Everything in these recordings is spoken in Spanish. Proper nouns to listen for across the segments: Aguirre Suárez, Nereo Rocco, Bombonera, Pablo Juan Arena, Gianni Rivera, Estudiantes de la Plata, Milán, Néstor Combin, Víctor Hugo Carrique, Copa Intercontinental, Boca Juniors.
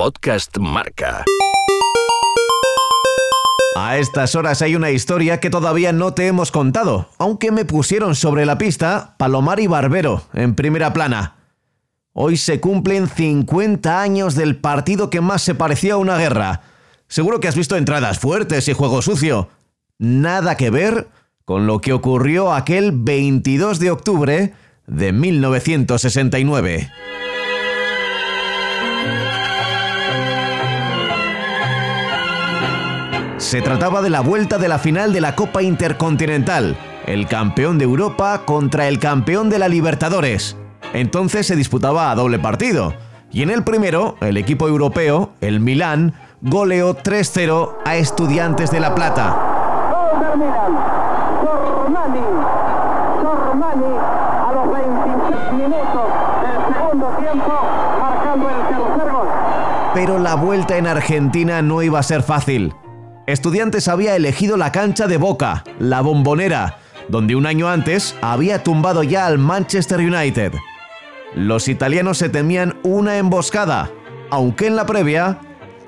Podcast Marca. A estas horas hay una historia que todavía no te hemos contado, aunque me pusieron sobre la pista Palomar y Barbero, en primera plana. Hoy se cumplen 50 años del partido que más se parecía a una guerra. Seguro que has visto entradas fuertes y juego sucio. Nada que ver con lo que ocurrió aquel 22 de octubre de 1969. Se trataba de la vuelta de la final de la Copa Intercontinental, el campeón de Europa contra el campeón de la Libertadores. Entonces se disputaba a doble partido, y en el primero, el equipo europeo, el Milán, goleó 3-0 a Estudiantes de la Plata. Gol del Milán, Sormani a los 26 minutos del segundo tiempo, marcando el tercer gol. Pero la vuelta en Argentina no iba a ser fácil. Estudiantes había elegido la cancha de Boca, la Bombonera, donde un año antes había tumbado ya al Manchester United. Los italianos se temían una emboscada, aunque en la previa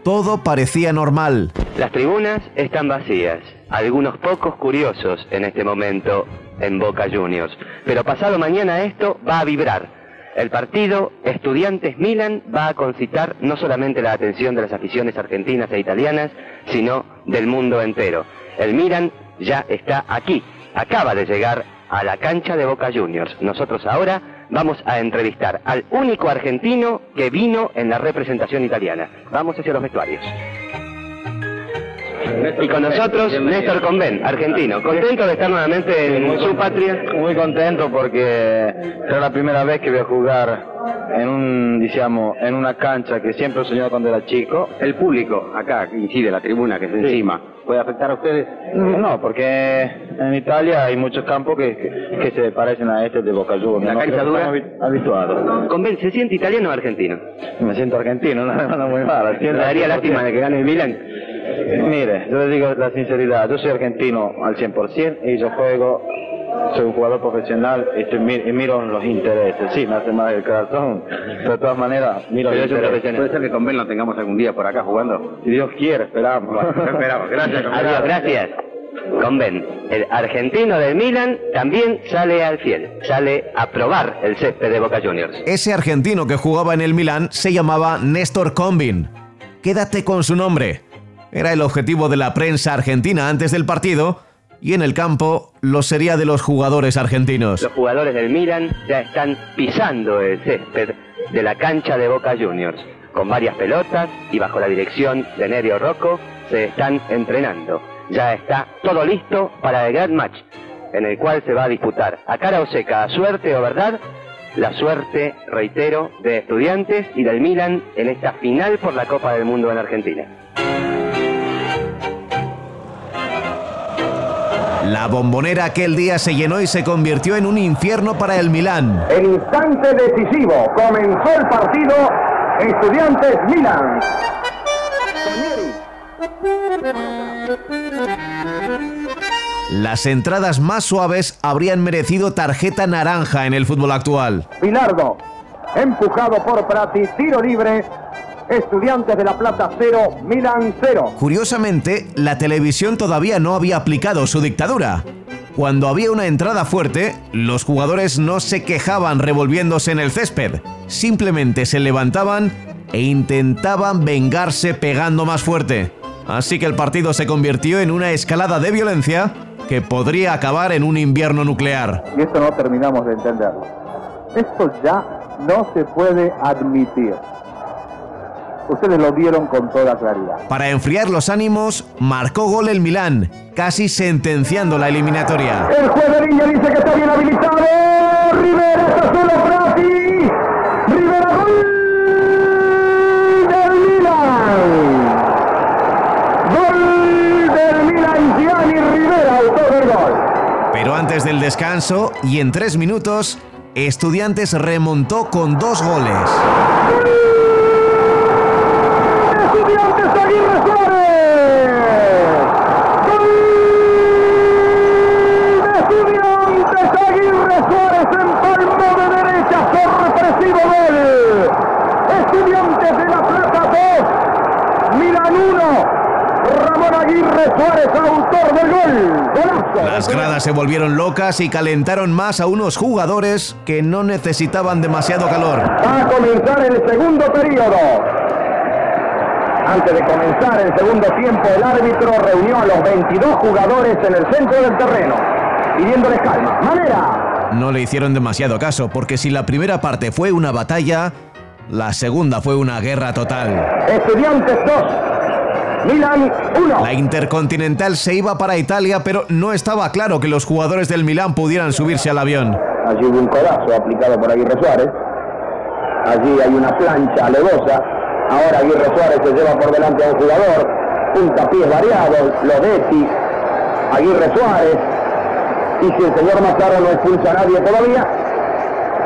todo parecía normal. Las tribunas están vacías, algunos pocos curiosos en este momento en Boca Juniors, pero pasado mañana esto va a vibrar. El partido Estudiantes-Milan va a concitar no solamente la atención de las aficiones argentinas e italianas, sino del mundo entero. El Milan ya está aquí, acaba de llegar a la cancha de Boca Juniors. Nosotros ahora vamos a entrevistar al único argentino que vino en la representación italiana. Vamos hacia los vestuarios. Y con nosotros, Néstor Combin, argentino. ¿Contento de estar nuevamente en su patria? Muy contento porque es la primera vez que voy a jugar en una cancha que siempre he soñado cuando era chico. El público acá incide, la tribuna que es encima. ¿Puede afectar a ustedes? No, porque en Italia hay muchos campos que se parecen a este de Boca Juniors. La cancha dura. Habituado. Combin, ¿se siente italiano o argentino? Me siento argentino, una hermana muy mala. ¿Le daría lástima de que gane el Milan? Mire, yo le digo la sinceridad, yo soy argentino al 100% y yo juego, soy un jugador profesional y miro los intereses. Sí, me hace mal el corazón, pero de todas maneras miro los intereses. ¿Puede ser que con Ben lo tengamos algún día por acá jugando? Si Dios quiere, esperamos. Esperamos. Gracias, con adiós, gracias. Con Ben, el argentino del Milan también sale al fiel, sale a probar el césped de Boca Juniors. Ese argentino que jugaba en el Milan se llamaba Néstor Combin. Quédate con su nombre. Era el objetivo de la prensa argentina antes del partido y en el campo lo sería de los jugadores argentinos. Los jugadores del Milan ya están pisando el césped de la cancha de Boca Juniors. Con varias pelotas y bajo la dirección de Nereo Rocco se están entrenando. Ya está todo listo para el gran match en el cual se va a disputar a cara o seca, a suerte o verdad, la suerte, reitero, de Estudiantes y del Milan en esta final por la Copa del Mundo en Argentina. La Bombonera aquel día se llenó y se convirtió en un infierno para el Milán. El instante decisivo. Comenzó el partido Estudiantes-Milán. Las entradas más suaves habrían merecido tarjeta naranja en el fútbol actual. Bilardo, empujado por Prati, tiro libre. Estudiantes de la Plata 0, Milán 0. Curiosamente, la televisión todavía no había aplicado su dictadura. Cuando había una entrada fuerte, los jugadores no se quejaban revolviéndose en el césped. Simplemente se levantaban e intentaban vengarse pegando más fuerte. Así que el partido se convirtió en una escalada de violencia que podría acabar en un invierno nuclear. Y esto no terminamos de entenderlo. Esto ya no se puede admitir. Ustedes lo vieron con toda claridad. Para enfriar los ánimos, marcó gol el Milán, casi sentenciando la eliminatoria. El juez de línea dice que está bien habilitado. Rivera está solo, Prati. Rivera, gol del Milán. Gol del Milán, Gianni Rivera, autor del gol. Pero antes del descanso y en 3 minutos, Estudiantes remontó con 2 goles. ¡Estudiantes Aguirre Suárez! ¡Gol de Estudiantes! Aguirre Suárez en palmo de derecha, sorpresivo gol. Estudiantes de la Plata 2, Suárez, autor del gol. ¡Golazo! Las gradas se volvieron locas y calentaron más a unos jugadores que no necesitaban demasiado calor. Va a comenzar el segundo periodo. Antes de comenzar el segundo tiempo, el árbitro reunió a los 22 jugadores en el centro del terreno, pidiéndoles calma. ¡Manera! No le hicieron demasiado caso, porque si la primera parte fue una batalla, la segunda fue una guerra total. Estudiantes 2, Milán 1. La Intercontinental se iba para Italia, pero no estaba claro que los jugadores del Milán pudieran subirse al avión. Allí hubo un codazo aplicado por Aguirre Suárez. Allí hay una plancha alevosa. Ahora Aguirre Suárez se lleva por delante a un jugador, puntapiés variados, Lodetti, Aguirre Suárez, y si el señor Mazaro no expulsa a nadie todavía,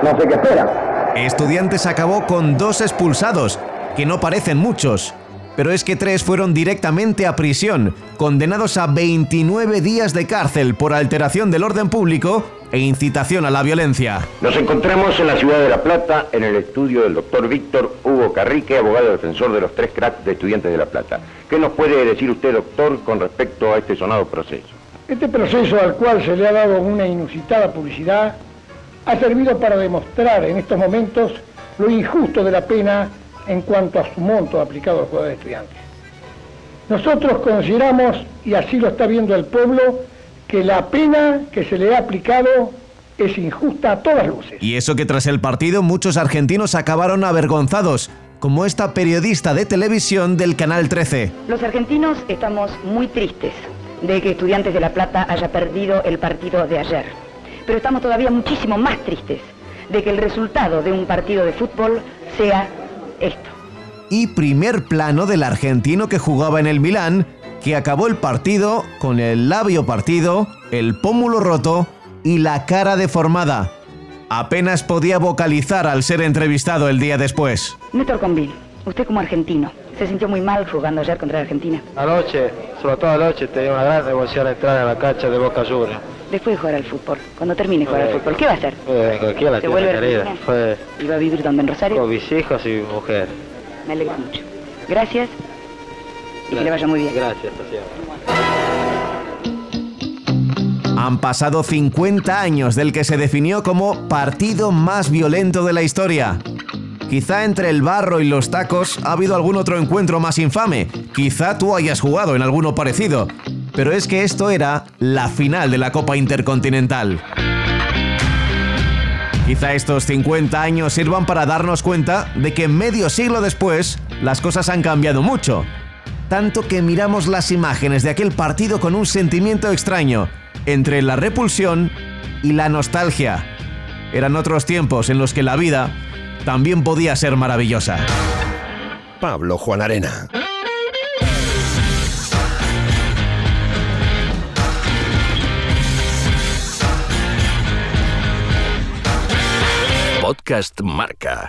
no sé qué espera. Estudiantes acabó con 2 expulsados, que no parecen muchos, pero es que 3 fueron directamente a prisión, condenados a 29 días de cárcel por alteración del orden público e incitación a la violencia. Nos encontramos en la ciudad de La Plata, en el estudio del doctor Víctor Hugo Carrique, abogado defensor de los 3 cracks de Estudiantes de La Plata. ¿Qué nos puede decir usted, doctor, con respecto a este sonado proceso? Este proceso, al cual se le ha dado una inusitada publicidad, ha servido para demostrar en estos momentos lo injusto de la pena en cuanto a su monto aplicado a los jugadores de Estudiantes. Nosotros consideramos, y así lo está viendo el pueblo, que la pena que se le ha aplicado es injusta a todas luces. Y eso que tras el partido muchos argentinos acabaron avergonzados, como esta periodista de televisión del Canal 13. Los argentinos estamos muy tristes de que Estudiantes de La Plata haya perdido el partido de ayer. Pero estamos todavía muchísimo más tristes de que el resultado de un partido de fútbol sea esto. Y primer plano del argentino que jugaba en el Milán, que acabó el partido con el labio partido, el pómulo roto y la cara deformada. Apenas podía vocalizar al ser entrevistado el día después. Néstor Combin, usted como argentino, ¿se sintió muy mal jugando ayer contra Argentina? Anoche, sobre todo anoche, tenía una gran emoción entrar en la cancha de Boca Juniors. Después de jugar al fútbol, cuando termine de jugar al fútbol, ¿qué va a hacer? Cualquiera se vuelve querida. ¿Y va a vivir donde, en Rosario? Con mis hijos y mi mujer. Me alegro mucho. Gracias. Y que le vaya muy bien. Gracias, Tatiana. Han pasado 50 años del que se definió como partido más violento de la historia. Quizá entre el barro y los tacos ha habido algún otro encuentro más infame. Quizá tú hayas jugado en alguno parecido. Pero es que esto era la final de la Copa Intercontinental. Quizá estos 50 años sirvan para darnos cuenta de que medio siglo después las cosas han cambiado mucho. Tanto que miramos las imágenes de aquel partido con un sentimiento extraño, entre la repulsión y la nostalgia. Eran otros tiempos en los que la vida también podía ser maravillosa. Pablo Juan Arena. Podcast Marca.